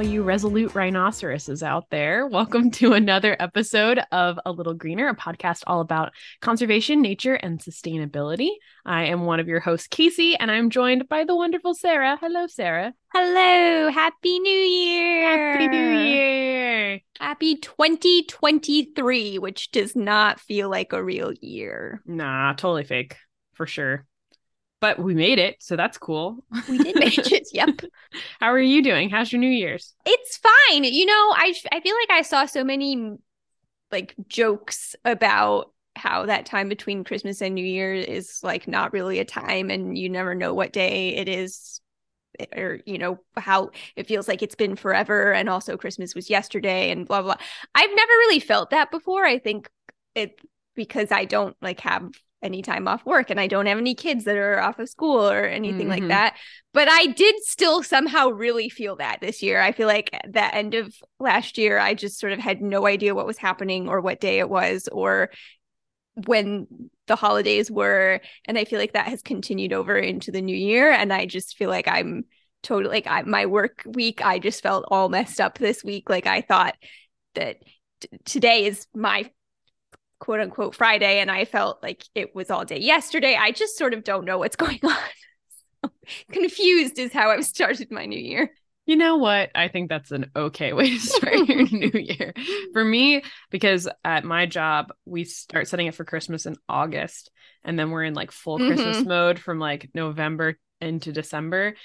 all you resolute rhinoceroses out there. Welcome to another episode of A Little Greener, a podcast all about conservation, nature, and sustainability. I am one of your hosts, Casey, and I'm joined by the wonderful Sarah. Hello, Sarah. Hello. Happy New Year. Happy New Year. Happy 2023, which does not feel like a real year. Nah, totally fake, for sure. But we made it, so that's cool. We did make it, yep. How are you doing? How's your New Year's? It's fine. You know, I feel like I saw so many, like, jokes about how that time between Christmas and New Year is, like, not really a time, and you never know what day it is, or, you know, how it feels like it's been forever, and also Christmas was yesterday, and blah, blah. I've never really felt that before. I think it because I don't, like, have any time off work, and I don't have any kids that are off of school or anything like that. But I did still somehow really feel that this year. I feel like at the end of last year, I just sort of had no idea what was happening or what day it was or when the holidays were. And I feel like that has continued over into the new year. And I just feel like I'm totally like my work week, I just felt all messed up this week. Like I thought that today is my quote unquote Friday, and I felt like it was all day yesterday. I just sort of don't know what's going on. So confused is how I've started my new year. You know what? I think that's an okay way to start your new year. For me, because at my job, we start setting up for Christmas in August, and then we're in like full Christmas mode from like November into December.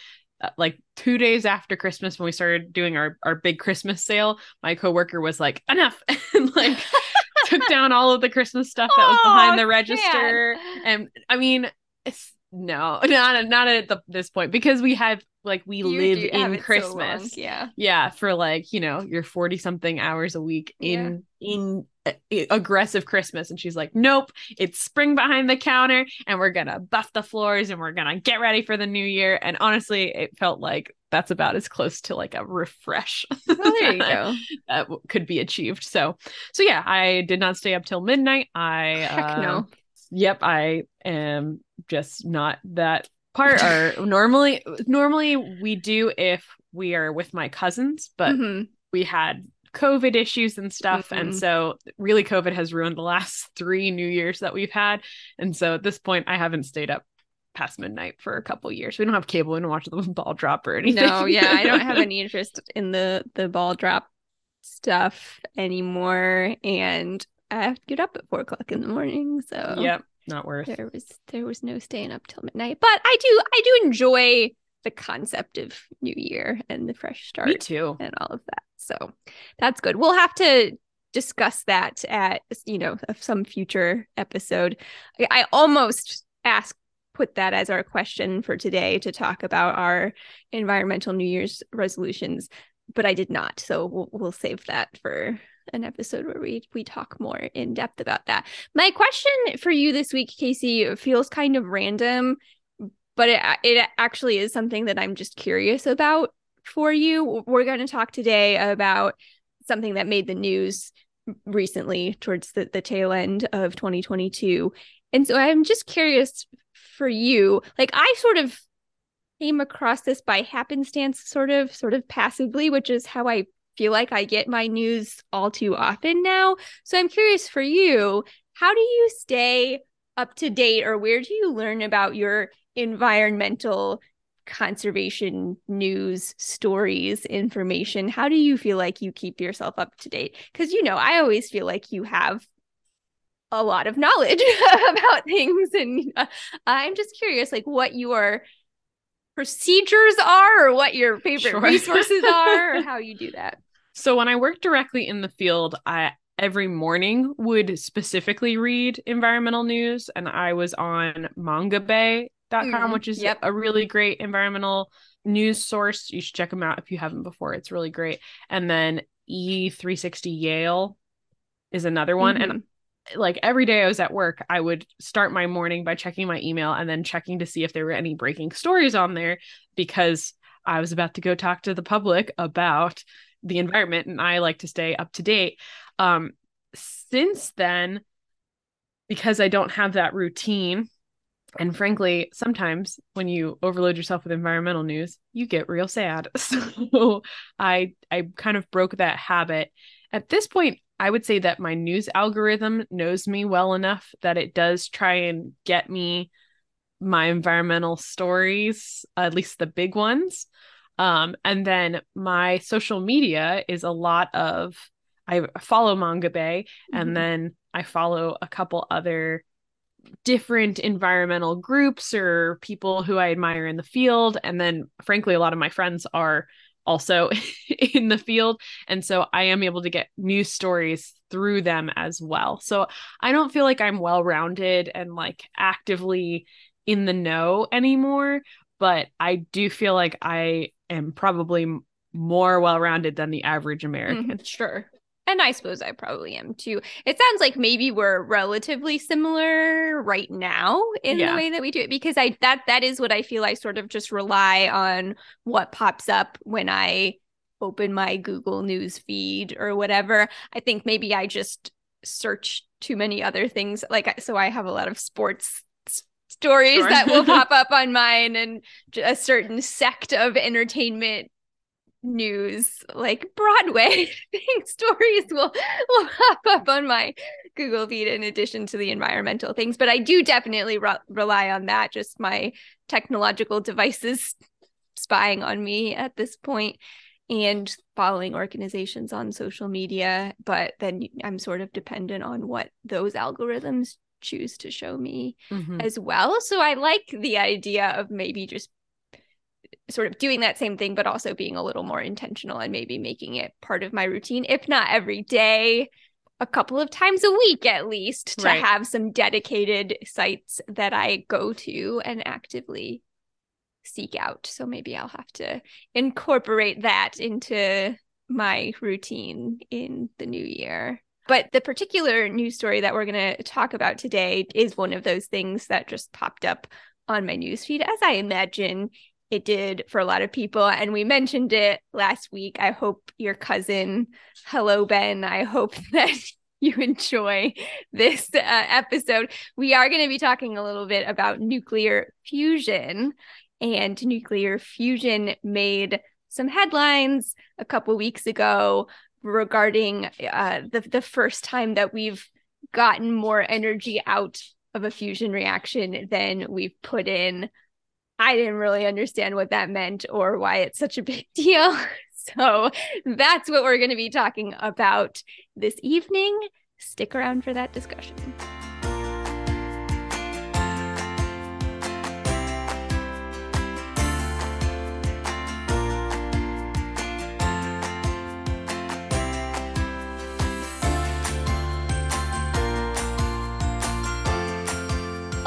Like 2 days after Christmas, when we started doing our big Christmas sale, my coworker was like, enough. And like took down all of the Christmas stuff that was behind the register. Man. And I mean, it's, not at this point, because we have like we live in Christmas. So yeah, for like, you know, your 40 something hours a week in aggressive Christmas. And she's like, nope, it's spring behind the counter, and we're gonna buff the floors, and we're gonna get ready for the new year. And honestly, it felt like that's about as close to like a refresh there you go. That could be achieved. So yeah, I did not stay up till midnight. Heck no. Yep, I am just not that part. Or normally we do if we are with my cousins, but we had COVID issues and stuff. And so really COVID has ruined the last 3 New Year's that we've had. And so at this point, I haven't stayed up past midnight for a couple years. We don't have cable. We don't watch the ball drop or anything. No, yeah, I don't have any interest in the ball drop stuff anymore. And I have to get up at 4 o'clock in the morning. So yep, not worth. There was no staying up till midnight. But I do enjoy the concept of New Year and the fresh start. Me too. And all of that. So that's good. We'll have to discuss that at, you know, some future episode. I almost put that as our question for today, to talk about our environmental New Year's resolutions, but I did not. So we'll save that for an episode where we talk more in depth about that. My question for you this week, Casey, feels kind of random, but it actually is something that I'm just curious about for you. We're going to talk today about something that made the news recently towards the tail end of 2022. And so I'm just curious for you, like I sort of came across this by happenstance, sort of passively, which is how I feel like I get my news all too often now. So I'm curious for you, how do you stay up to date, or where do you learn about your environmental conservation news, stories, information? How do you feel like you keep yourself up to date? Because, you know, I always feel like you have a lot of knowledge about things. And I'm just curious, like what your procedures are, or what your favorite resources are, or how you do that. So when I worked directly in the field, I every morning would specifically read environmental news. And I was on Mongabay.com, which is a really great environmental news source. You should check them out if you haven't before. It's really great. And then E360 Yale is another one. And like every day I was at work, I would start my morning by checking my email and then checking to see if there were any breaking stories on there, because I was about to go talk to the public about the environment, and I like to stay up to date. Since then, because I don't have that routine, And frankly, sometimes when you overload yourself with environmental news, you get real sad. So I kind of broke that habit. At this point, I would say that my news algorithm knows me well enough that it does try and get me my environmental stories, at least the big ones. And then my social media is a lot of, I follow Mongabay, mm-hmm. and then I follow a couple other different environmental groups or people who I admire in the field. And then frankly, a lot of my friends are also in the field. And so I am able to get news stories through them as well. So I don't feel like I'm well-rounded and like actively in the know anymore, but I do feel like I am probably more well-rounded than the average American. Mm-hmm, sure. And I suppose I probably am too. It sounds like maybe we're relatively similar right now in the way that we do it, because that is what I feel. I sort of just rely on what pops up when I open my Google News feed or whatever. I think maybe I just search too many other things. Like, so I have a lot of sports stories that will pop up on mine, and a certain sect of entertainment news, like Broadway stories will pop up on my Google feed in addition to the environmental things. But I do definitely rely on that, just my technological devices spying on me at this point, and following organizations on social media. But then I'm sort of dependent on what those algorithms choose to show me as well. So I like the idea of maybe just sort of doing that same thing, but also being a little more intentional and maybe making it part of my routine, if not every day, a couple of times a week at least, to have some dedicated sites that I go to and actively seek out. So maybe I'll have to incorporate that into my routine in the new year. But the particular news story that we're going to talk about today is one of those things that just popped up on my newsfeed, as I imagine it did for a lot of people. And we mentioned it last week. I hope your cousin, hello, Ben, I hope that you enjoy this episode. We are going to be talking a little bit about nuclear fusion. And nuclear fusion made some headlines a couple weeks ago regarding the first time that we've gotten more energy out of a fusion reaction than we've put in. I didn't really understand what that meant or why it's such a big deal. So that's what we're going to be talking about this evening. Stick around for that discussion.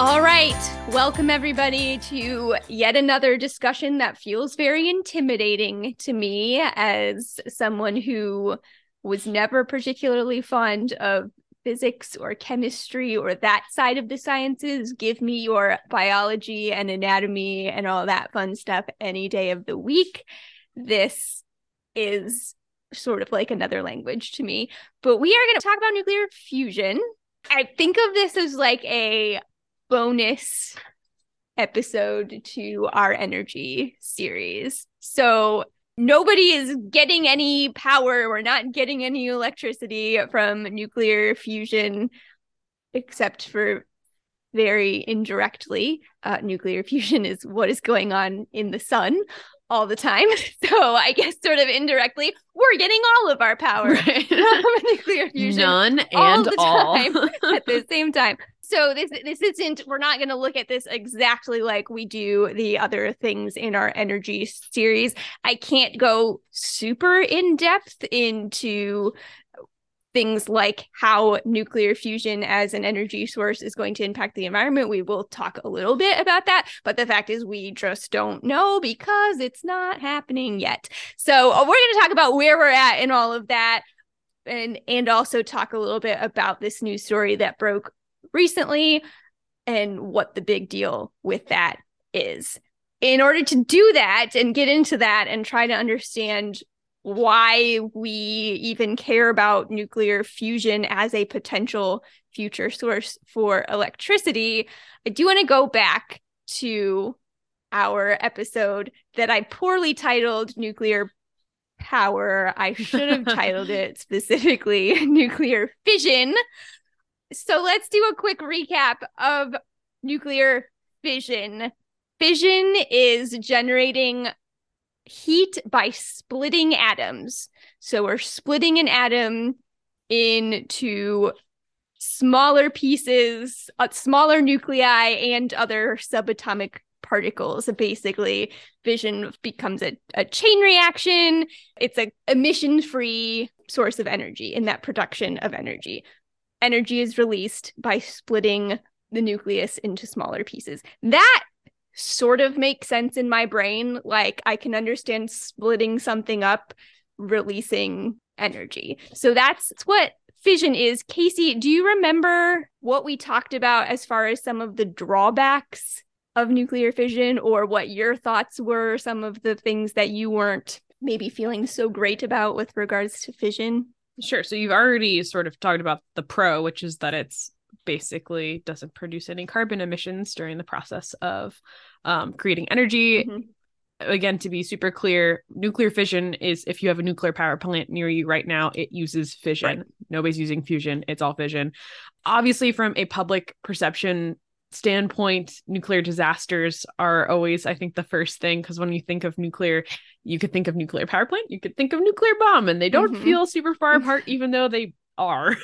All right. Welcome, everybody, to yet another discussion that feels very intimidating to me as someone who was never particularly fond of physics or chemistry or that side of the sciences. Give me your biology and anatomy and all that fun stuff any day of the week. This is sort of like another language to me. But we are going to talk about nuclear fusion. I think of this as like a bonus episode to our energy series. So nobody is getting any power. We're not getting any electricity from nuclear fusion, except for very indirectly. Nuclear fusion is what is going on in the sun all the time. So I guess sort of indirectly, we're getting all of our power from nuclear fusion. None all and the all. Time at the same time. So this isn't, we're not going to look at this exactly like we do the other things in our energy series. I can't go super in depth into things like how nuclear fusion as an energy source is going to impact the environment. We will talk a little bit about that, but the fact is we just don't know because it's not happening yet. So we're going to talk about where we're at in all of that, and also talk a little bit about this news story that broke recently and what the big deal with that is. In order to do that and get into that and try to understand why we even care about nuclear fusion as a potential future source for electricity, I do want to go back to our episode that I poorly titled Nuclear Power. I should have titled it specifically Nuclear Fission. So let's do a quick recap of nuclear fission. Fission is generating heat by splitting atoms. So we're splitting an atom into smaller pieces, smaller nuclei, and other subatomic particles. So basically, fission becomes a chain reaction. It's an emission-free source of energy in that production of energy. Energy is released by splitting the nucleus into smaller pieces. That sort of makes sense in my brain. Like, I can understand splitting something up, releasing energy. So that's what fission is. Casey, do you remember what we talked about as far as some of the drawbacks of nuclear fission, or what your thoughts were, some of the things that you weren't maybe feeling so great about with regards to fission? Sure. So you've already sort of talked about the pro, which is that it's basically doesn't produce any carbon emissions during the process of creating energy. Mm-hmm. Again, to be super clear, nuclear fission is if you have a nuclear power plant near you right now, it uses fission. Right. Nobody's using fusion. It's all fission. Obviously, from a public perception standpoint, nuclear disasters are always, I think, the first thing, because when you think of nuclear, you could think of nuclear power plant, you could think of nuclear bomb, and they don't mm-hmm. feel super far apart, even though they are.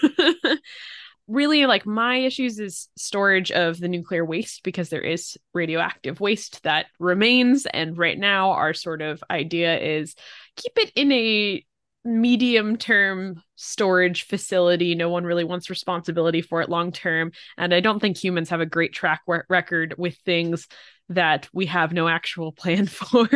Really, like, my issues is storage of the nuclear waste, because there is radioactive waste that remains. And right now, our sort of idea is keep it in a medium-term storage facility. No one really wants responsibility for it long-term. And I don't think humans have a great track record with things that we have no actual plan for.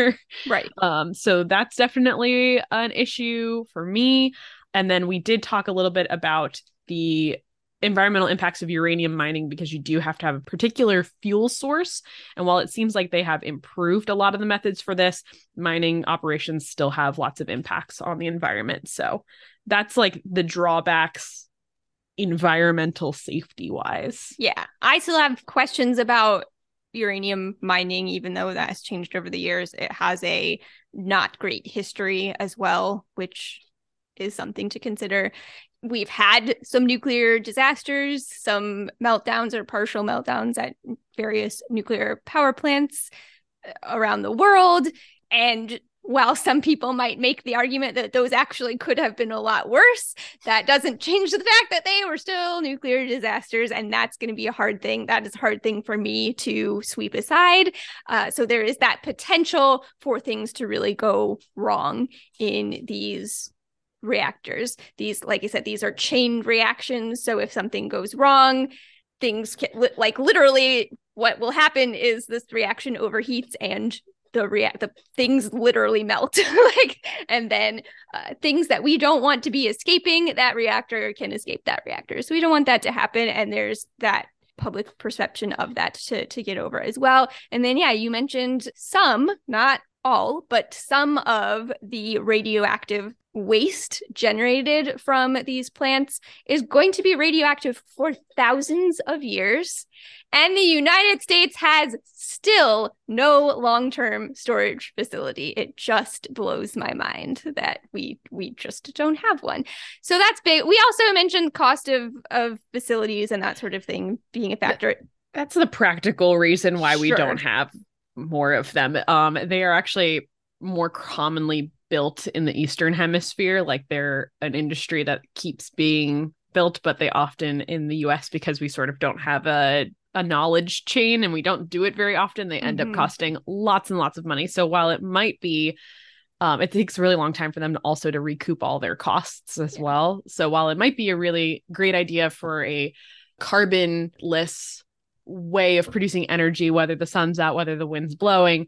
Right. So that's definitely an issue for me. And then we did talk a little bit about the environmental impacts of uranium mining, because you do have to have a particular fuel source. And while it seems like they have improved a lot of the methods for this, mining operations still have lots of impacts on the environment. So that's like the drawbacks environmental safety wise. Yeah. I still have questions about uranium mining, even though that has changed over the years. It has a not great history as well, which is something to consider. We've had some nuclear disasters, some meltdowns or partial meltdowns at various nuclear power plants around the world. And while some people might make the argument that those actually could have been a lot worse, that doesn't change the fact that they were still nuclear disasters. And that's going to be a hard thing. That is a hard thing for me to sweep aside. So there is that potential for things to really go wrong in these reactors. These, like I said, these are chain reactions. So if something goes wrong, things can, like, literally what will happen is this reaction overheats and the things literally melt. Like, and then things that we don't want to be escaping, that reactor can escape that reactor. So we don't want that to happen. And there's that public perception of that to get over as well. And then, yeah, you mentioned some, not all, but some of the radioactive waste generated from these plants is going to be radioactive for thousands of years, and the United States has still no long-term storage facility. It just blows my mind that we just don't have one. So that's big. We also mentioned cost of facilities and that sort of thing being a factor. That's the practical reason why we don't have more of them. They are actually more commonly built in the Eastern Hemisphere. Like, they're an industry that keeps being built, but they often in the US, because we sort of don't have a knowledge chain and we don't do it very often, they end mm-hmm. up costing lots and lots of money. So while it might be it takes a really long time for them to also to recoup all their costs as well. So while it might be a really great idea for a carbonless way of producing energy, whether the sun's out, whether the wind's blowing,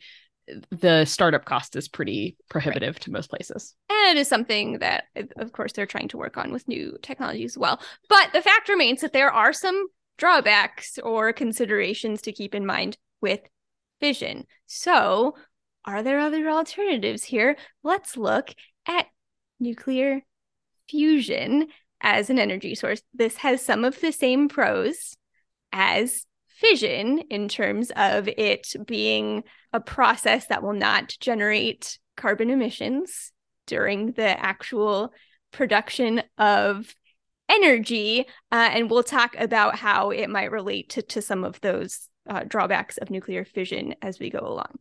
the startup cost is pretty prohibitive to most places. And it is something that, of course, they're trying to work on with new technologies as well. But the fact remains that there are some drawbacks or considerations to keep in mind with fission. So are there other alternatives here? Let's look at nuclear fusion as an energy source. This has some of the same pros as fission in terms of it being a process that will not generate carbon emissions during the actual production of energy. And we'll talk about how it might relate to some of those drawbacks of nuclear fission as we go along.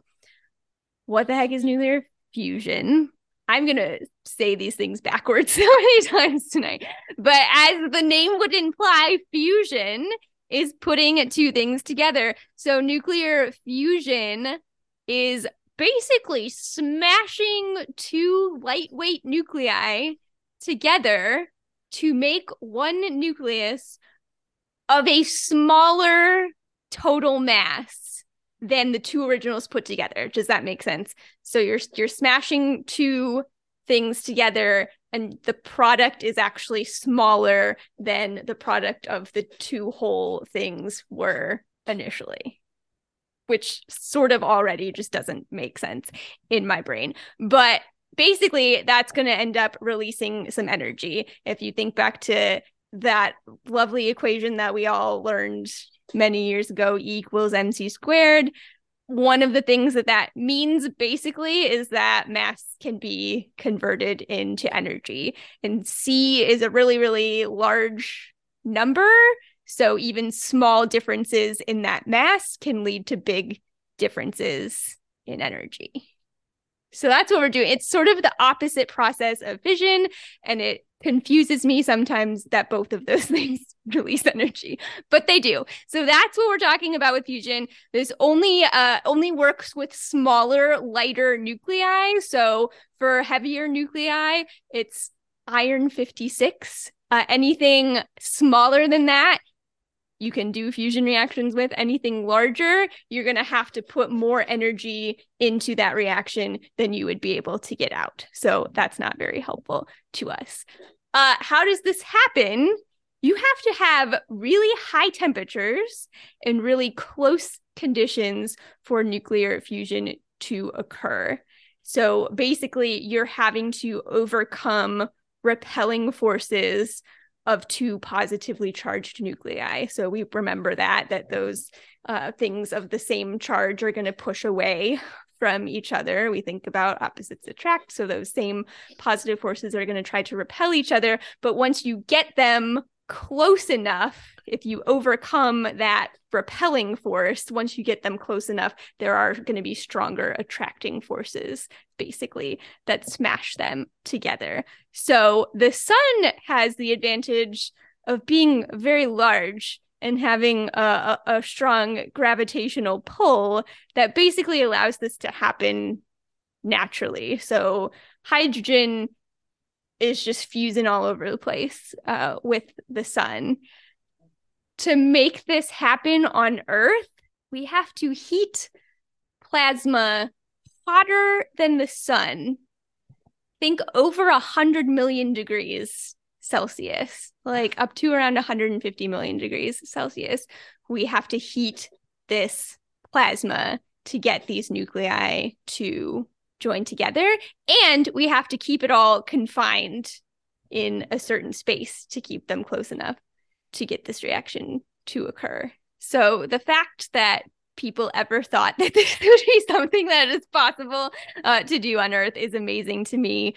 What the heck is nuclear fusion? I'm going to say these things backwards so many times tonight. But as the name would imply, fusion is putting two things together. So nuclear fusion is basically smashing two lightweight nuclei together to make one nucleus of a smaller total mass than the two originals put together. Does that make sense? So you're smashing two things together, and the product is actually smaller than the product of the two whole things were initially, which sort of already just doesn't make sense in my brain. But basically, that's going to end up releasing some energy. If you think back to that lovely equation that we all learned many years ago, E = mc². One of the things that means basically is that mass can be converted into energy. And C is a really, really large number. So even small differences in that mass can lead to big differences in energy. So that's what we're doing. It's sort of the opposite process of fission, and it confuses me sometimes that both of those things release energy, but they do. So that's what we're talking about with fusion. This only works with smaller, lighter nuclei. So for heavier nuclei, it's iron 56. Anything smaller than that, you can do fusion reactions with. Anything larger, you're going to have to put more energy into that reaction than you would be able to get out. So that's not very helpful to us. How does this happen? You have to have really high temperatures and really close conditions for nuclear fusion to occur. So basically, you're having to overcome repelling forces of two positively charged nuclei. So we remember that those things of the same charge are going to push away from each other. We think about opposites attract. So those same positive forces are going to try to repel each other. But once you get them close enough, if you overcome that repelling force, once you get them close enough, there are going to be stronger attracting forces, basically, that smash them together. So the sun has the advantage of being very large and having a strong gravitational pull that basically allows this to happen naturally. So hydrogen is just fusing all over the place with the sun. To make this happen on Earth, we have to heat plasma hotter than the sun. Think over 100 million degrees Celsius, like up to around 150 million degrees Celsius. We have to heat this plasma to get these nuclei to join together, and we have to keep it all confined in a certain space to keep them close enough to get this reaction to occur. So the fact that people ever thought that this would be something that is possible to do on Earth is amazing to me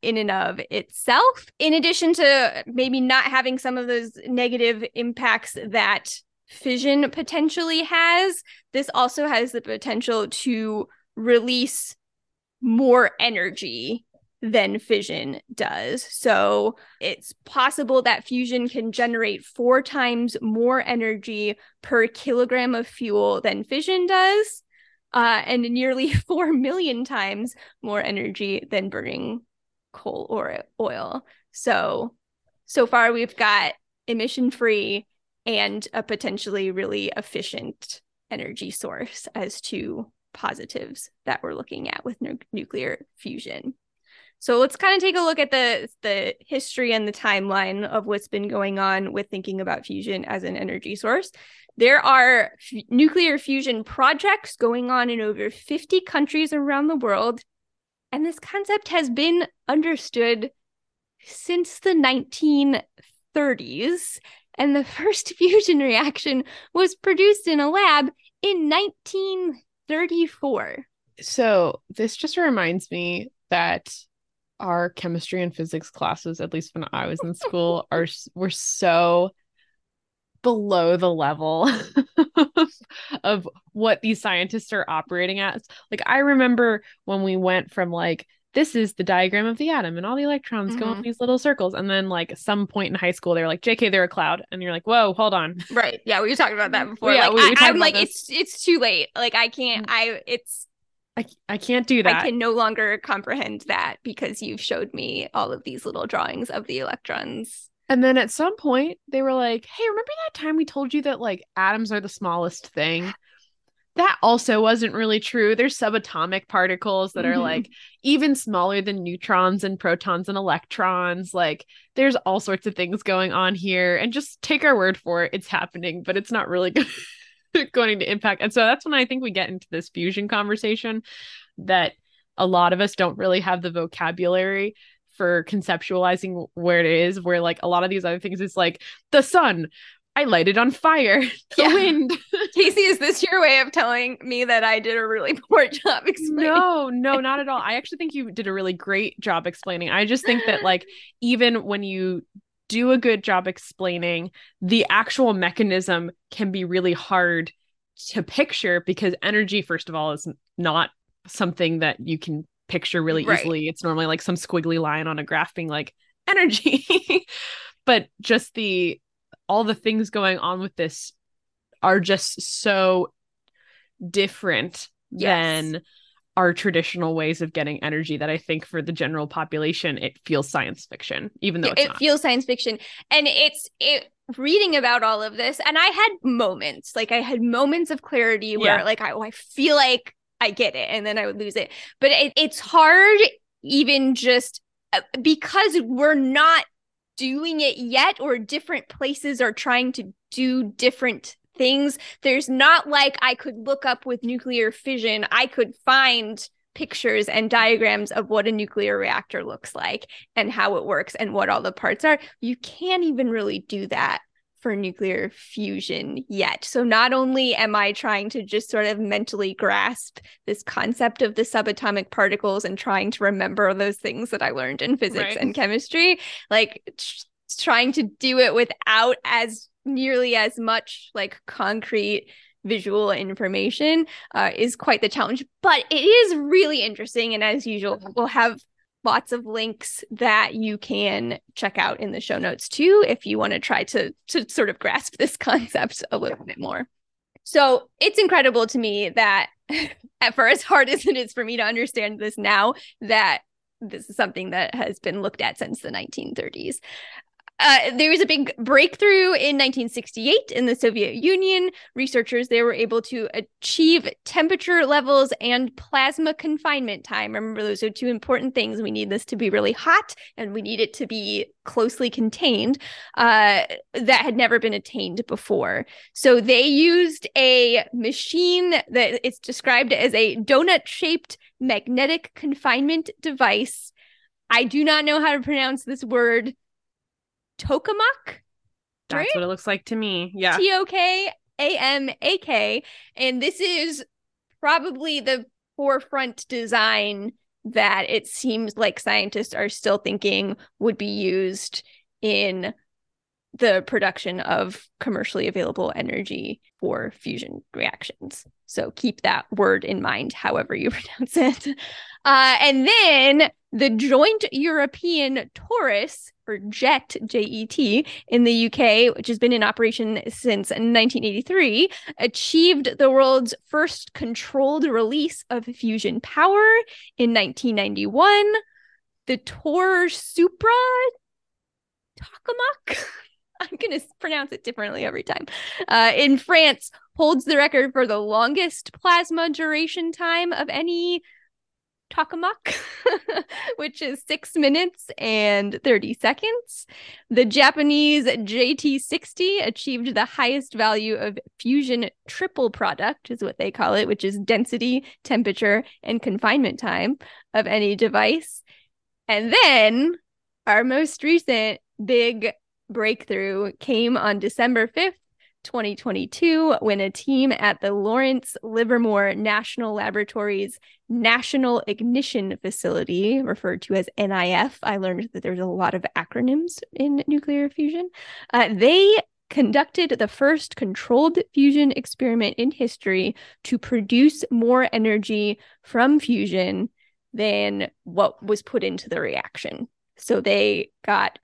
in and of itself. In addition to maybe not having some of those negative impacts that fission potentially has, this also has the potential to release more energy than fission does. So it's possible that fusion can generate 4 times more energy per kilogram of fuel than fission does, and nearly 4 million times more energy than burning coal or oil. So far we've got emission-free and a potentially really efficient energy source as to positives that we're looking at with nuclear fusion. So let's kind of take a look at the history and the timeline of what's been going on with thinking about fusion as an energy source. There are nuclear fusion projects going on in over 50 countries around the world. And this concept has been understood since the 1930s. And the first fusion reaction was produced in a lab in 1934. So this just reminds me that our chemistry and physics classes, at least when I was in school, were so below the level of what these scientists are operating at. Like, I remember when we went from like, this is the diagram of the atom and all the electrons go in these little circles. And then like some point in high school, they were like, JK, they're a cloud. And you're like, whoa, hold on. Right. Yeah. We were talking about that before. Yeah, like, I'm like, it's too late. Like I can't do that. I can no longer comprehend that because you've showed me all of these little drawings of the electrons. And then at some point they were like, hey, remember that time we told you that like atoms are the smallest thing? That also wasn't really true. There's subatomic particles that are like even smaller than neutrons and protons and electrons. Like there's all sorts of things going on here, and just take our word for it. It's happening, but it's not really going to impact. And so that's when I think we get into this fusion conversation that a lot of us don't really have the vocabulary for conceptualizing where it is, where like a lot of these other things is like the sun, I lighted on fire. The wind. Casey, is this your way of telling me that I did a really poor job explaining? No, not at all. I actually think you did a really great job explaining. I just think that like even when you do a good job explaining, the actual mechanism can be really hard to picture because energy, first of all, is not something that you can picture really easily. It's normally like some squiggly line on a graph being like energy, but just all the things going on with this are just so different than our traditional ways of getting energy that I think for the general population, it feels science fiction, even though it feels science fiction. And it's reading about all of this. And I had moments, of clarity where like, I feel like I get it, and then I would lose it. But it's hard even just because we're not doing it yet, or different places are trying to do different things. There's not like I could look up with nuclear fission, I could find pictures and diagrams of what a nuclear reactor looks like and how it works and what all the parts are. You can't even really do that for nuclear fusion yet. So not only am I trying to just sort of mentally grasp this concept of the subatomic particles and trying to remember those things that I learned in physics and chemistry, like trying to do it without as nearly as much like concrete visual information is quite the challenge. But it is really interesting. And as usual, we'll have lots of links that you can check out in the show notes too, if you want to try to sort of grasp this concept a little bit more. So it's incredible to me that, for as hard as it is for me to understand this now, that this is something that has been looked at since the 1930s. There was a big breakthrough in 1968 in the Soviet Union. Researchers there were able to achieve temperature levels and plasma confinement time. Remember, those are two important things. We need this to be really hot, and we need it to be closely contained. That had never been attained before. So they used a machine that it's described as a donut-shaped magnetic confinement device. I do not know how to pronounce this word. Tokamak? That's right? What it looks like to me. Yeah. Tokamak. And this is probably the forefront design that it seems like scientists are still thinking would be used in the production of commercially available energy for fusion reactions. So keep that word in mind, however you pronounce it. And then the Joint European Torus, or JET, J-E-T, in the UK, which has been in operation since 1983, achieved the world's first controlled release of fusion power in 1991. The Tor Supra, Tokamak, I'm going to pronounce it differently every time, in France, holds the record for the longest plasma duration time of any Tokamak, which is 6 minutes and 30 seconds. The Japanese JT60 achieved the highest value of fusion triple product, is what they call it, which is density, temperature, and confinement time of any device. And then our most recent big breakthrough came on December 5th, 2022, when a team at the Lawrence Livermore National Laboratory's National Ignition Facility, referred to as NIF, I learned that there's a lot of acronyms in nuclear fusion, they conducted the first controlled fusion experiment in history to produce more energy from fusion than what was put into the reaction. So they got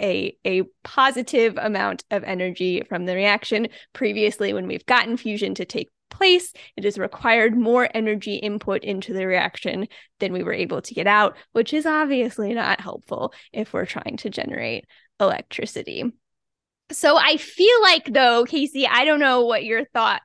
a positive amount of energy from the reaction. Previously, when we've gotten fusion to take place, it has required more energy input into the reaction than we were able to get out, which is obviously not helpful if we're trying to generate electricity. So I feel like, though, Casey, I don't know what your thought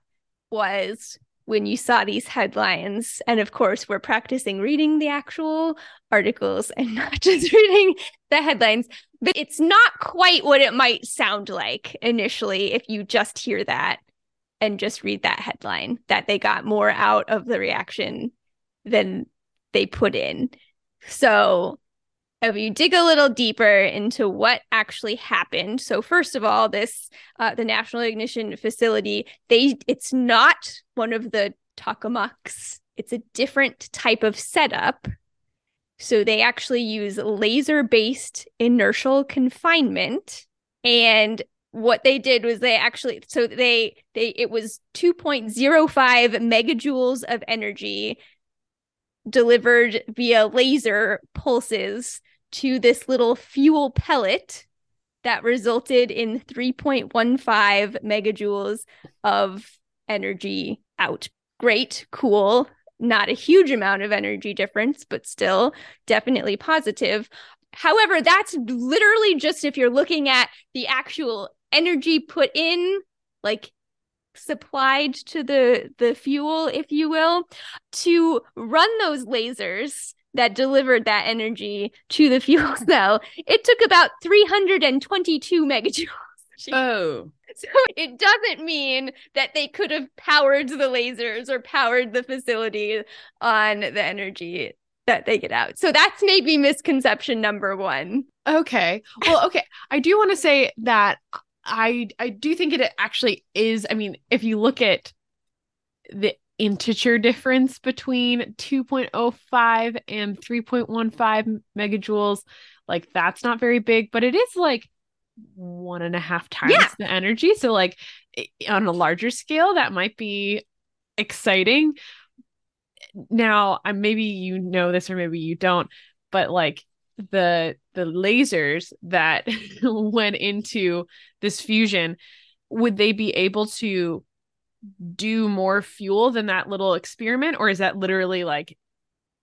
was when you saw these headlines. And of course, we're practicing reading the actual articles and not just reading the headlines. But it's not quite what it might sound like initially if you just hear that and just read that headline, that they got more out of the reaction than they put in. So if you dig a little deeper into what actually happened. So first of all, this the National Ignition Facility, it's not one of the tokamaks. It's a different type of setup. So they actually use laser-based inertial confinement. And what they did was they actually, so it was 2.05 megajoules of energy delivered via laser pulses to this little fuel pellet that resulted in 3.15 megajoules of energy out. Great, cool, not a huge amount of energy difference, but still definitely positive. However, that's literally just if you're looking at the actual energy put in, like supplied to the fuel, if you will, to run those lasers that delivered that energy to the fuel cell. It took about 322 megajoules. Oh. So it doesn't mean that they could have powered the lasers or powered the facility on the energy that they get out. So that's maybe misconception number one. Okay. Well, okay. I do want to say that I do think it actually is. I mean, if you look at the integer difference between 2.05 and 3.15 megajoules, like that's not very big, but it is like 1.5 times the energy. So like on a larger scale, that might be exciting. Now, maybe you know this or maybe you don't, but like the lasers that went into this fusion, would they be able to do more fuel than that little experiment? Or is that literally like,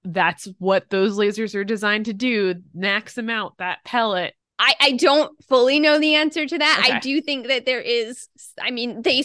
that's what those lasers are designed to do, max them out, that pellet? I don't fully know the answer to that. Okay. I do think that there is, I mean, they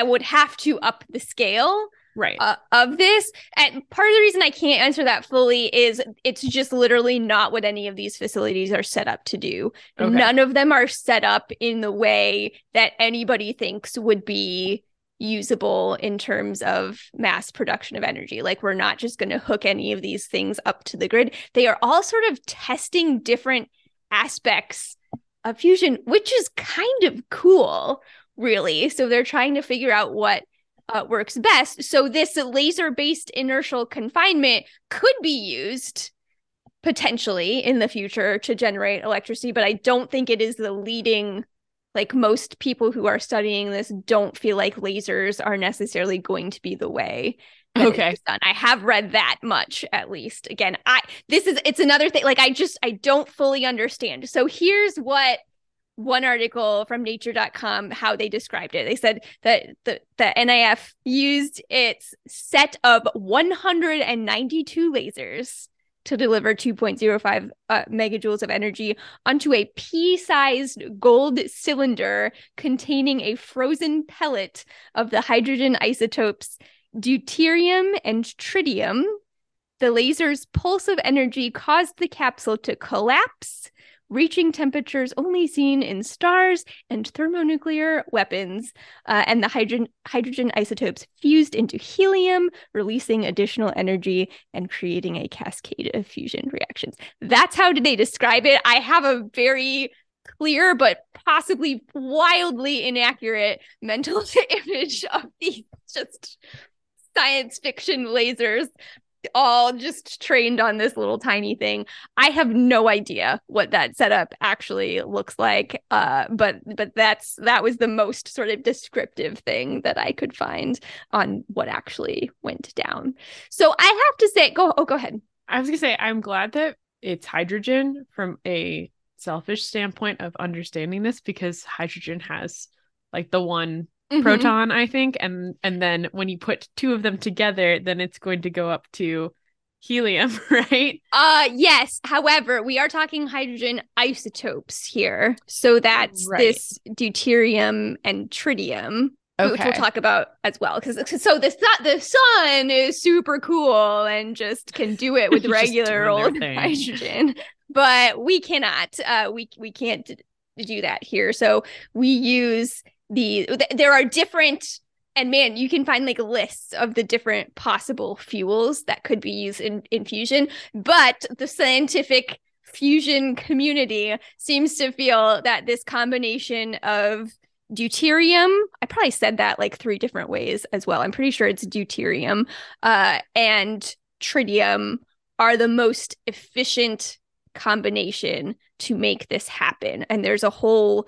would have to up the scale. Right. Of this. And part of the reason I can't answer that fully is it's just literally not what any of these facilities are set up to do. Okay. None of them are set up in the way that anybody thinks would be usable in terms of mass production of energy. Like, we're not just going to hook any of these things up to the grid. They are all sort of testing different aspects of fusion, which is kind of cool, really. So they're trying to figure out what works best. So this laser-based inertial confinement could be used potentially in the future to generate electricity, but I don't think it is the leading, like most people who are studying this don't feel like lasers are necessarily going to be the way that it's done. I have read that much, at least. Again, it's another thing, like I don't fully understand. So here's what one article from nature.com, how they described it. They said that the NIF used its set of 192 lasers to deliver 2.05 megajoules of energy onto a pea-sized gold cylinder containing a frozen pellet of the hydrogen isotopes deuterium and tritium The laser's pulse of energy caused the capsule to collapse, reaching temperatures only seen in stars and thermonuclear weapons, and the hydrogen isotopes fused into helium, releasing additional energy and creating a cascade of fusion reactions. That's how they describe it. I have a very clear but possibly wildly inaccurate mental image of these just science fiction lasers, all just trained on this little tiny thing. I have no idea what that setup actually looks like, but that was the most sort of descriptive thing that I could find on what actually went down. So I have to say, go ahead. I was gonna say, I'm glad that it's hydrogen from a selfish standpoint of understanding this, because hydrogen has like the one proton, I think, and then when you put two of them together, then it's going to go up to helium, right? Yes. However, we are talking hydrogen isotopes here, so that's right. This deuterium and tritium, okay, which we'll talk about as well, because so the sun is super cool and just can do it with regular old hydrogen, but we cannot. We can't do that here. So we use. There are different, and man, you can find like lists of the different possible fuels that could be used in fusion, but the scientific fusion community seems to feel that this combination of deuterium, I probably said that like three different ways as well, I'm pretty sure it's deuterium, and tritium are the most efficient combination to make this happen. And there's a whole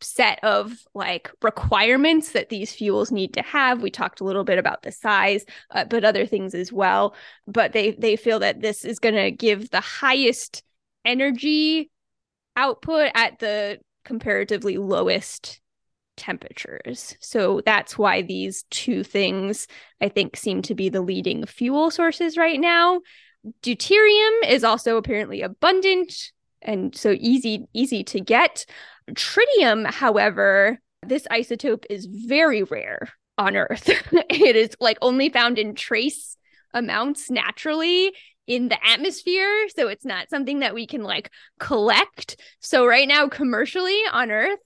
set of like requirements that these fuels need to have. We talked a little bit about the size, but other things as well. But they feel that this is going to give the highest energy output at the comparatively lowest temperatures. So that's why these two things, I think, seem to be the leading fuel sources right now. Deuterium is also apparently abundant and so easy to get. Tritium, however, this isotope is very rare on Earth. It is like only found in trace amounts naturally in the atmosphere. So it's not something that we can like collect. So right now, commercially on Earth,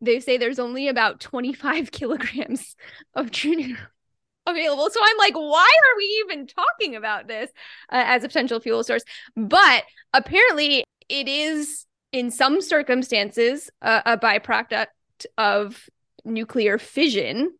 they say there's only about 25 kilograms of tritium available. So I'm like, why are we even talking about this as a potential fuel source? But apparently it is, in some circumstances, a byproduct of nuclear fission.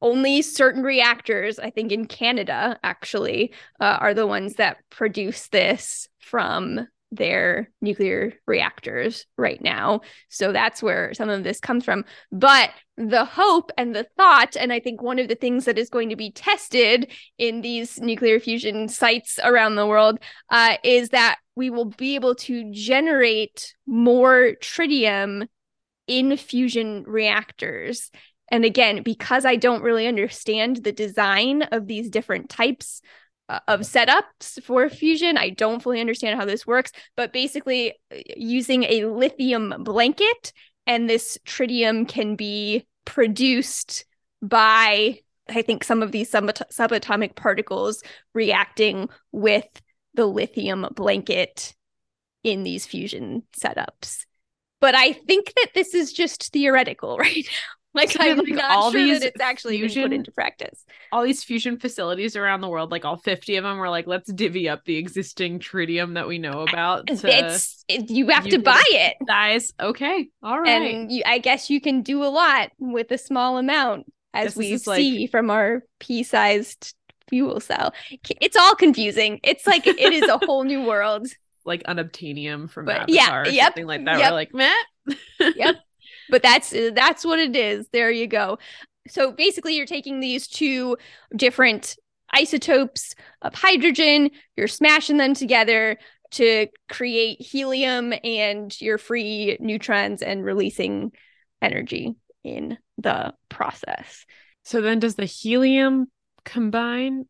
Only certain reactors, I think in Canada, actually, are the ones that produce this from their nuclear reactors right now. So that's where some of this comes from. But the hope and the thought, and I think one of the things that is going to be tested in these nuclear fusion sites around the world, is that we will be able to generate more tritium in fusion reactors. And again, because I don't really understand the design of these different types of setups for fusion, I don't fully understand how this works, but basically using a lithium blanket, and this tritium can be produced by, I think, some of these subatomic particles reacting with the lithium blanket in these fusion setups. But I think that this is just theoretical right now. Like, I'm like not sure that it's actually fusion, put into practice. All these fusion facilities around the world, like all 50 of them, are like, let's divvy up the existing tritium that we know about. You have to buy it. Guys, okay, all right. And I guess you can do a lot with a small amount, as we see from our pea-sized fuel cell. It's all confusing. It's like, it is a whole new world. Like unobtainium from Avatar, or something like that. Yep. We're like, meh. Yep. But that's what it is. There you go. So basically, you're taking these two different isotopes of hydrogen, you're smashing them together to create helium and your free neutrons, and releasing energy in the process. So then does the helium combine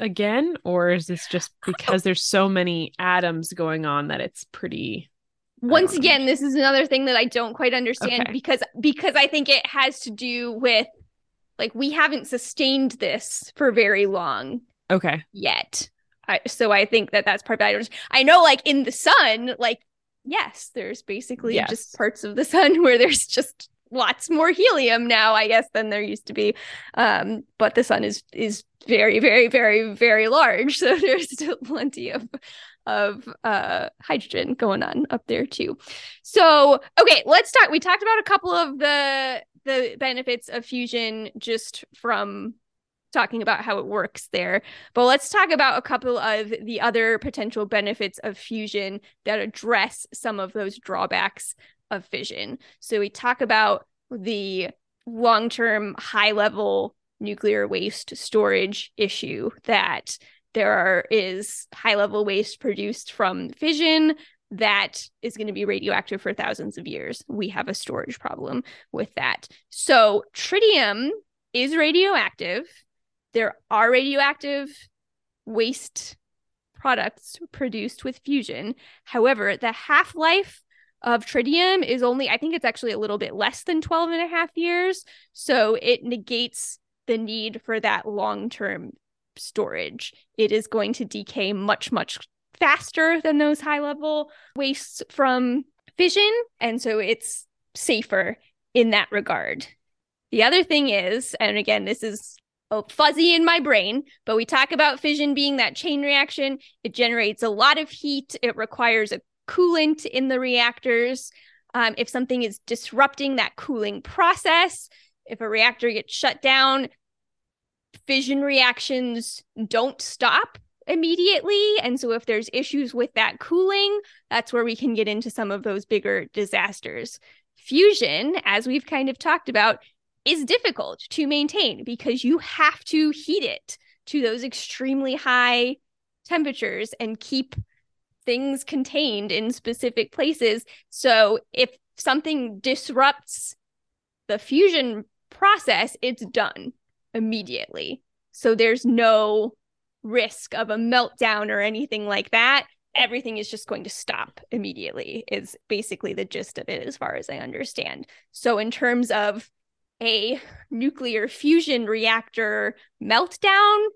again? Or is this just because there's so many atoms going on that it's pretty... Once again, this is another thing that I don't quite understand, okay, because I think it has to do with, like, we haven't sustained this for very long. Okay. Yet. So I think that that's part of it. I know, like, in the sun, like, yes, there's basically just parts of the sun where there's just lots more helium now, I guess, than there used to be. But the sun is very, very, very, very large. So there's still plenty of hydrogen going on up there too. So, okay, let's talk. We talked about a couple of the benefits of fusion just from talking about how it works there, but let's talk about a couple of the other potential benefits of fusion that address some of those drawbacks of fission. So we talk about the long-term high-level nuclear waste storage issue, that there is high-level waste produced from fission that is going to be radioactive for thousands of years. We have a storage problem with that. So tritium is radioactive. There are radioactive waste products produced with fusion. However, the half-life of tritium is only, I think it's actually a little bit less than 12 and a half years. So it negates the need for that long-term storage. It is going to decay much, much faster than those high-level wastes from fission. And so it's safer in that regard. The other thing is, and again, this is fuzzy in my brain, but we talk about fission being that chain reaction. It generates a lot of heat. It requires a coolant in the reactors. If something is disrupting that cooling process, if a reactor gets shut down, fission reactions don't stop immediately. And so if there's issues with that cooling, that's where we can get into some of those bigger disasters. Fusion, as we've kind of talked about, is difficult to maintain because you have to heat it to those extremely high temperatures and keep things contained in specific places. So if something disrupts the fusion process, it's done immediately. So there's no risk of a meltdown or anything like that. Everything is just going to stop immediately is basically the gist of it, as far as I understand. So in terms of a nuclear fusion reactor meltdown,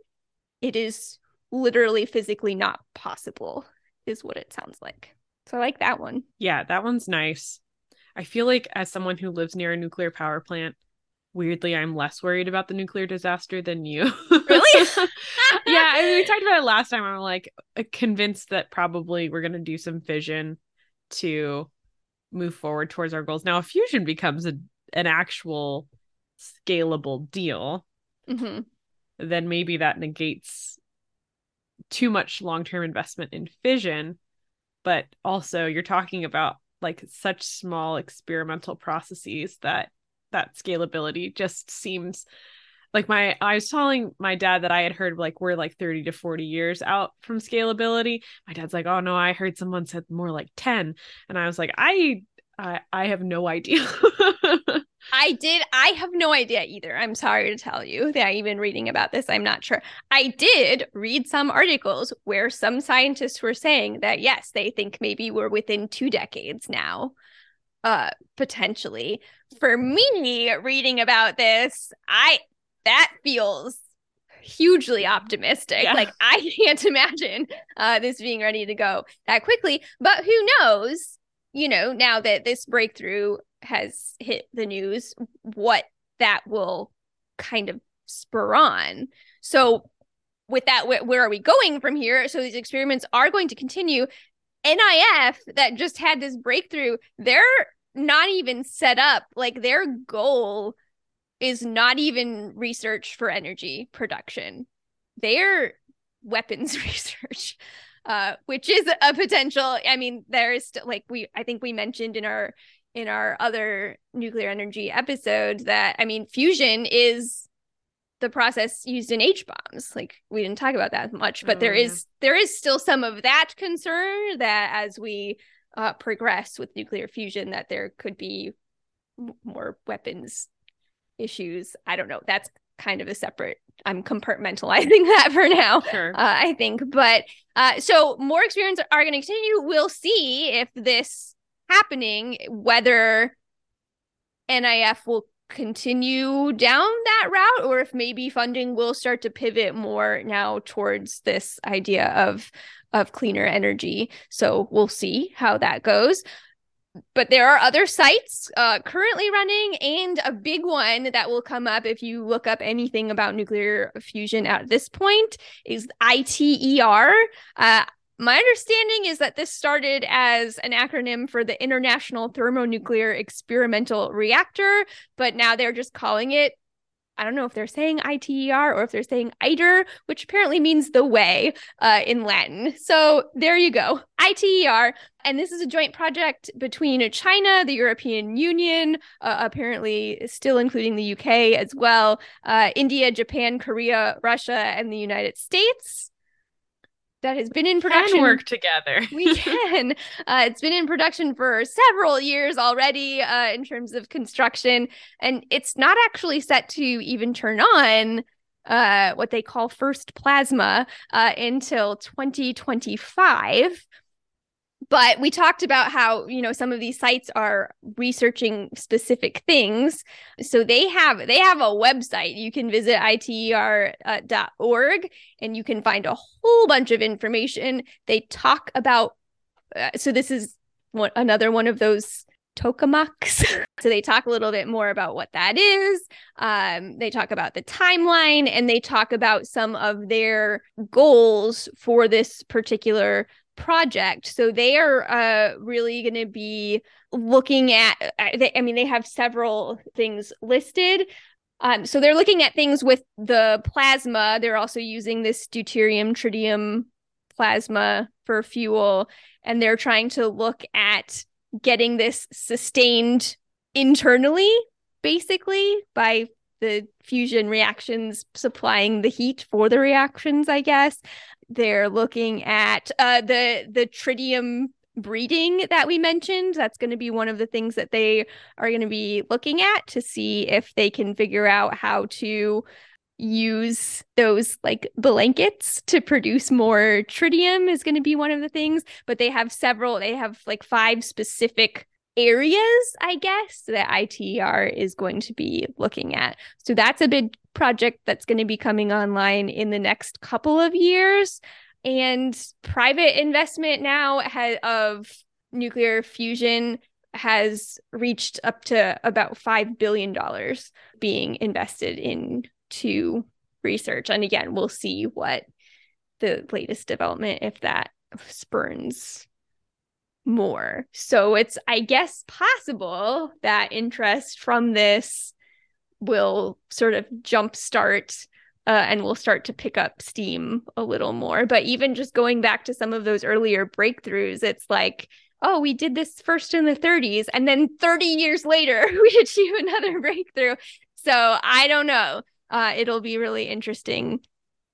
it is literally physically not possible, is what it sounds like. So I like that one. Yeah, that one's nice. I feel like as someone who lives near a nuclear power plant, weirdly, I'm less worried about the nuclear disaster than you. Really? Yeah, I mean, we talked about it last time. I'm like convinced that probably we're going to do some fission to move forward towards our goals. Now, if fusion becomes an actual scalable deal, then maybe that negates too much long-term investment in fission. But also you're talking about like such small experimental processes that scalability just seems like I was telling my dad that I had heard like we're like 30 to 40 years out from scalability. My dad's like, oh no, I heard someone said more like 10. And I was like, I have no idea. I have no idea either. I'm sorry to tell you that even reading about this, I'm not sure. I did read some articles where some scientists were saying that, yes, they think maybe we're within 2 decades now, potentially. For me, reading about this, that feels hugely optimistic. Yeah. Like, I can't imagine this being ready to go that quickly. But who knows? You know, now that this breakthrough has hit the news, what that will kind of spur on. So with that, where are we going from here? So these experiments are going to continue. NIF, that just had this breakthrough, they're not even set up. Like, their goal is not even research for energy production. They're weapons research. Which is a potential. I mean, there is still, like, I think we mentioned in our other nuclear energy episode that, I mean, fusion is the process used in H-bombs. Like, we didn't talk about that much, but there is still some of that concern that as we progress with nuclear fusion, that there could be more weapons issues. I don't know. That's kind of a separate. I'm compartmentalizing that for now, sure. I think. But so more experiments are going to continue. We'll see if this happening, whether NIF will continue down that route, or if maybe funding will start to pivot more now towards this idea of cleaner energy. So we'll see how that goes. But there are other sites currently running, and a big one that will come up if you look up anything about nuclear fusion at this point is ITER. My understanding is that this started as an acronym for the International Thermonuclear Experimental Reactor, but now they're just calling it, I don't know if they're saying ITER or if they're saying ITER, which apparently means the way in Latin. So there you go, ITER. And this is a joint project between China, the European Union, apparently still including the UK as well, India, Japan, Korea, Russia, and the United States. That has been in production. We can work together. We can. It's been in production for several years already in terms of construction. And it's not actually set to even turn on what they call first plasma until 2025. But we talked about how, you know, some of these sites are researching specific things. So they have a website. You can visit iter.org and you can find a whole bunch of information. They talk about, so this is another one of those Tokamaks. So they talk a little bit more about what that is. They talk about the timeline, and they talk about some of their goals for this particular project. So they are really going to be looking at, they have several things listed. So they're looking at things with the plasma. They're also using this deuterium, tritium plasma for fuel. And they're trying to look at getting this sustained internally, basically, by the fusion reactions supplying the heat for the reactions, I guess. They're looking at the tritium breeding that we mentioned. That's going to be one of the things that they are going to be looking at to see if they can figure out how to use those like blankets to produce more tritium is going to be one of the things. But they have like five specific areas, I guess, that ITER is going to be looking at. So that's a big project that's going to be coming online in the next couple of years. And private investment now of nuclear fusion has reached up to about $5 billion being invested into research. And again, we'll see what the latest development, if that spurns more. So it's, I guess, possible that interest from this will sort of jumpstart and will start to pick up steam a little more. But even just going back to some of those earlier breakthroughs, it's like, oh, we did this first in the 30s, and then 30 years later, we achieve another breakthrough. So I don't know. It'll be really interesting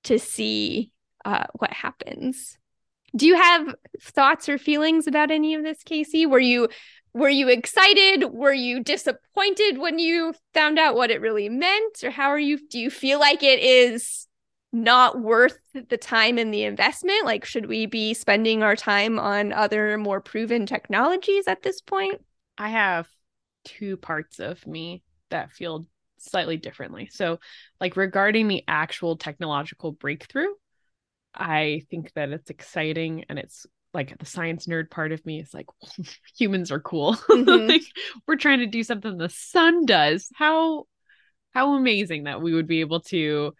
to see what happens. Do you have thoughts or feelings about any of this, Casey? Were you excited? Were you disappointed when you found out what it really meant? Or do you feel like it is not worth the time and the investment? Like, should we be spending our time on other more proven technologies at this point? I have two parts of me that feel slightly differently. So, like, regarding the actual technological breakthrough, I think that it's exciting, and it's like the science nerd part of me is like, humans are cool. Mm-hmm. Like, we're trying to do something the sun does. How amazing that we would be able to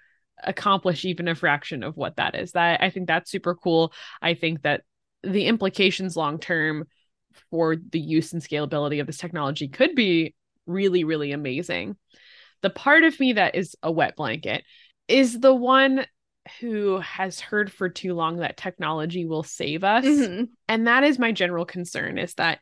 accomplish even a fraction of what that is. That I think that's super cool. I think that the implications long term for the use and scalability of this technology could be really, really amazing. The part of me that is a wet blanket is the one who has heard for too long that technology will save us. Mm-hmm. And that is my general concern, is that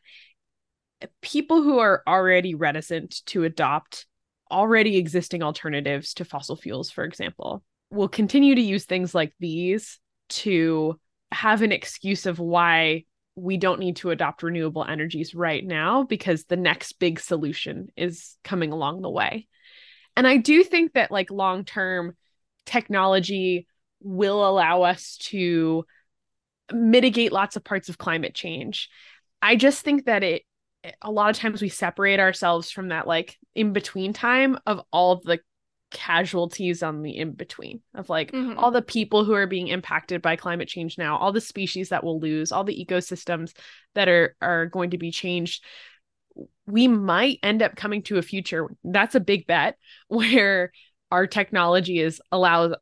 people who are already reticent to adopt already existing alternatives to fossil fuels, for example, will continue to use things like these to have an excuse of why we don't need to adopt renewable energies right now because the next big solution is coming along the way. And I do think that, like, long-term technology will allow us to mitigate lots of parts of climate change. I just think that it a lot of times we separate ourselves from that like in between time of all of the casualties on the in between of like all the people who are being impacted by climate change now, all the species that we'll lose, all the ecosystems that are going to be changed. We might end up coming to a future. That's a big bet where our technology is allows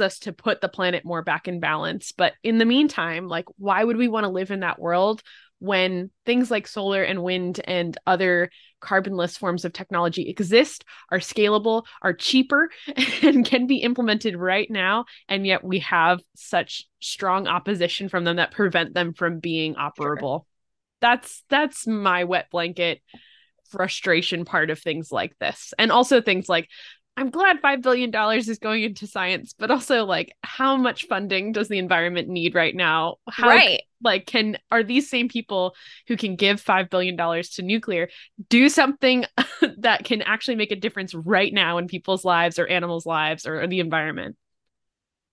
us to put the planet more back in balance. But in the meantime, like, why would we want to live in that world when things like solar and wind and other carbonless forms of technology exist, are scalable, are cheaper, and can be implemented right now? And yet we have such strong opposition from them that prevent them from being operable. Sure. That's my wet blanket frustration part of things like this. And also things like, I'm glad $5 billion is going into science, but also like, how much funding does the environment need right now? Like, are these same people who can give $5 billion to nuclear do something that can actually make a difference right now in people's lives or animals' lives or the environment?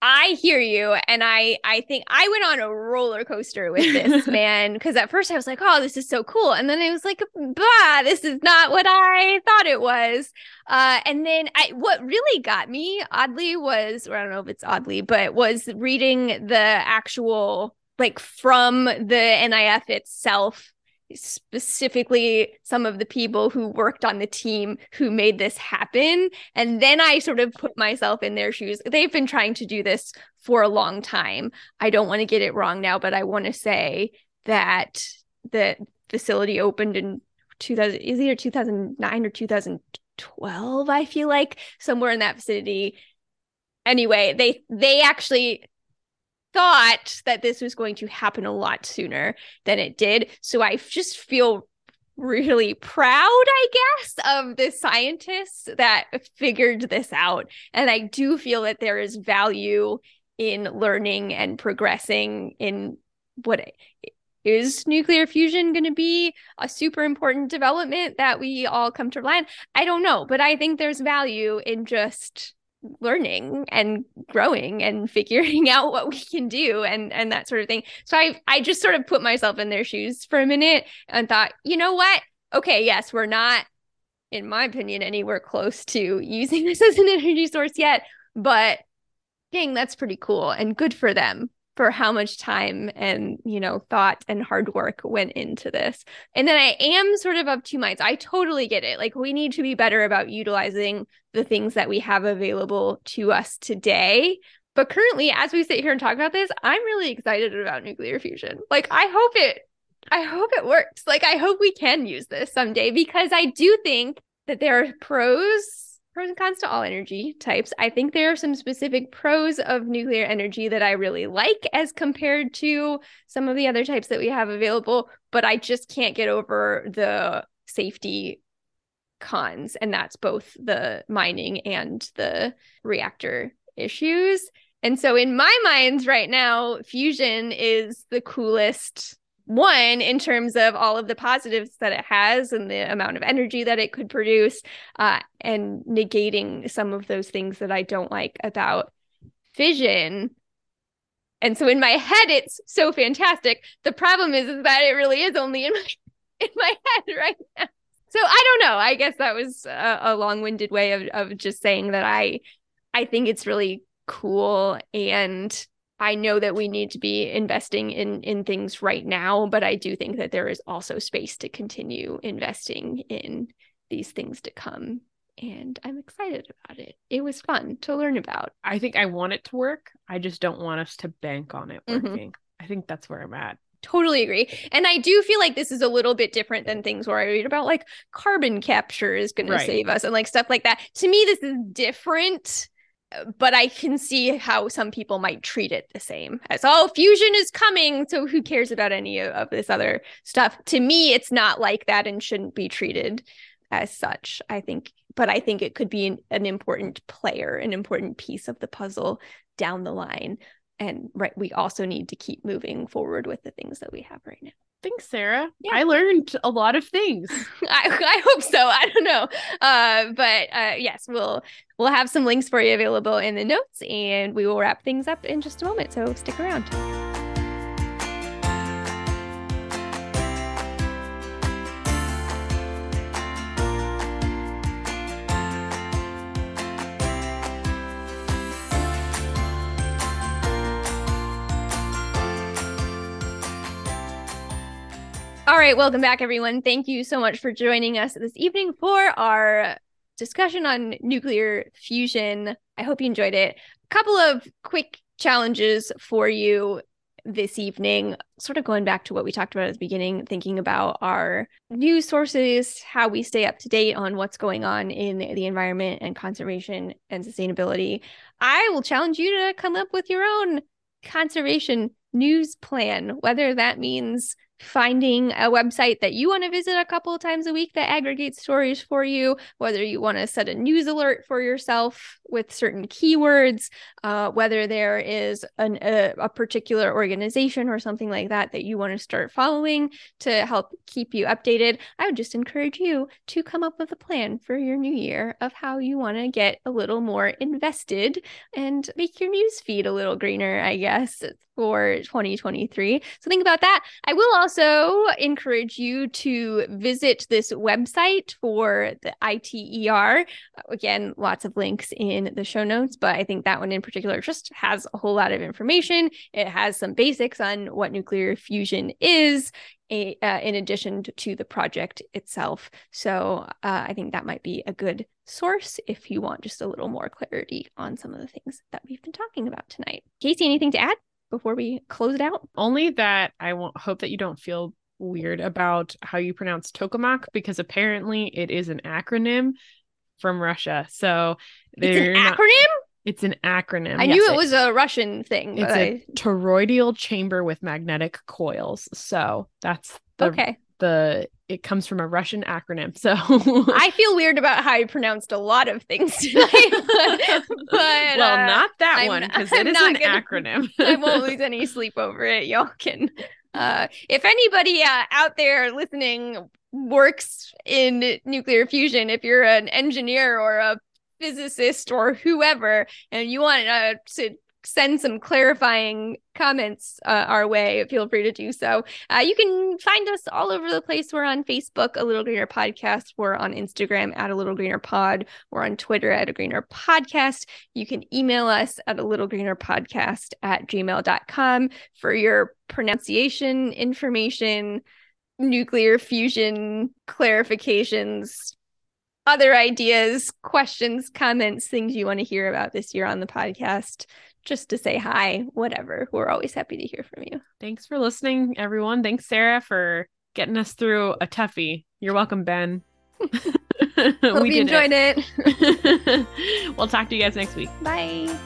I hear you. And I think I went on a roller coaster with this, man, because at first I was like, oh, this is so cool. And then I was like, bah, this is not what I thought it was. And then what really got me, oddly, was, or I don't know if it's oddly, but was reading the actual, like from the NIF itself, specifically some of the people who worked on the team who made this happen. And then I sort of put myself in their shoes. They've been trying to do this for a long time. I don't want to get it wrong now, but I want to say that the facility opened in 2000, is either 2009 or 2012, I feel like, somewhere in that vicinity. Anyway, they actually thought that this was going to happen a lot sooner than it did. So I just feel really proud, I guess, of the scientists that figured this out. And I do feel that there is value in learning and progressing in what is nuclear fusion going to be a super important development that we all come to rely on. I don't know, but I think there's value in just learning and growing and figuring out what we can do and that sort of thing. So I just sort of put myself in their shoes for a minute and thought, you know what? Okay, yes, we're not, in my opinion, anywhere close to using this as an energy source yet, but dang, that's pretty cool and good for them for how much time and, you know, thought and hard work went into this. And then I am sort of of two minds. I totally get it. Like, we need to be better about utilizing the things that we have available to us today. But currently, as we sit here and talk about this, I'm really excited about nuclear fusion. Like, I hope it works. Like, I hope we can use this someday, because I do think that there are pros and cons to all energy types. I think there are some specific pros of nuclear energy that I really like as compared to some of the other types that we have available, but I just can't get over the safety cons, and that's both the mining and the reactor issues. And so in my mind right now, fusion is the coolest one in terms of all of the positives that it has and the amount of energy that it could produce, and negating some of those things that I don't like about fission. And so in my head, it's so fantastic. The problem is that it really is only in my head right now. So I don't know. I guess that was a long-winded way of just saying that I think it's really cool, and I know that we need to be investing in things right now, but I do think that there is also space to continue investing in these things to come. And I'm excited about it. It was fun to learn about. I think I want it to work. I just don't want us to bank on it working. I think that's where I'm at. Totally agree. And I do feel like this is a little bit different than things where I read about like carbon capture is going to save us and like stuff like that. To me, this is different. But I can see how some people might treat it the same as, oh, fusion is coming, so who cares about any of this other stuff? To me, it's not like that and shouldn't be treated as such, I think. But I think it could be an important player, an important piece of the puzzle down the line. And right, we also need to keep moving forward with the things that we have right now. Thanks, Sarah. Yeah. I learned a lot of things. I hope so. I don't know. But yes, we'll have some links for you available in the notes, and we will wrap things up in just a moment. So stick around. All right, welcome back, everyone. Thank you so much for joining us this evening for our discussion on nuclear fusion. I hope you enjoyed it. A couple of quick challenges for you this evening, sort of going back to what we talked about at the beginning, thinking about our news sources, how we stay up to date on what's going on in the environment and conservation and sustainability. I will challenge you to come up with your own conservation news plan, whether that means finding a website that you want to visit a couple of times a week that aggregates stories for you, whether you want to set a news alert for yourself with certain keywords, whether there is a particular organization or something like that you want to start following to help keep you updated. I would just encourage you to come up with a plan for your new year of how you want to get a little more invested and make your news feed a little greener, I guess, for 2023. So think about that. I will also encourage you to visit this website for the ITER. Again, lots of links in the show notes, but I think that one in particular just has a whole lot of information. It has some basics on what nuclear fusion is, in addition to the project itself. So I think that might be a good source if you want just a little more clarity on some of the things that we've been talking about tonight. Casey, anything to add before we close it out? Only that I hope that you don't feel weird about how you pronounce Tokamak, because apparently it is an acronym from Russia. So it's an acronym. I knew it was a Russian thing. It's a toroidal chamber with magnetic coils. So that's it comes from a Russian acronym. So I feel weird about how you pronounced a lot of things tonight. But not that one, because it is an acronym. I won't lose any sleep over it. Y'all can. If anybody out there listening works in nuclear fusion, if you're an engineer or a physicist or whoever, and you want to send some clarifying comments our way, feel free to do so. You can find us all over the place. We're on Facebook, A Little Greener Podcast. We're on Instagram at A Little Greener Pod. We're on Twitter at A Greener Podcast. You can email us at A Little Greener Podcast at gmail.com for your pronunciation information, nuclear fusion clarifications, other ideas, questions, comments, things you want to hear about this year on the podcast, just to say hi, whatever. We're always happy to hear from you. Thanks for listening, everyone. Thanks, Sarah, for getting us through a toughie. You're welcome, Ben. Hope you enjoyed it. We'll talk to you guys next week. Bye.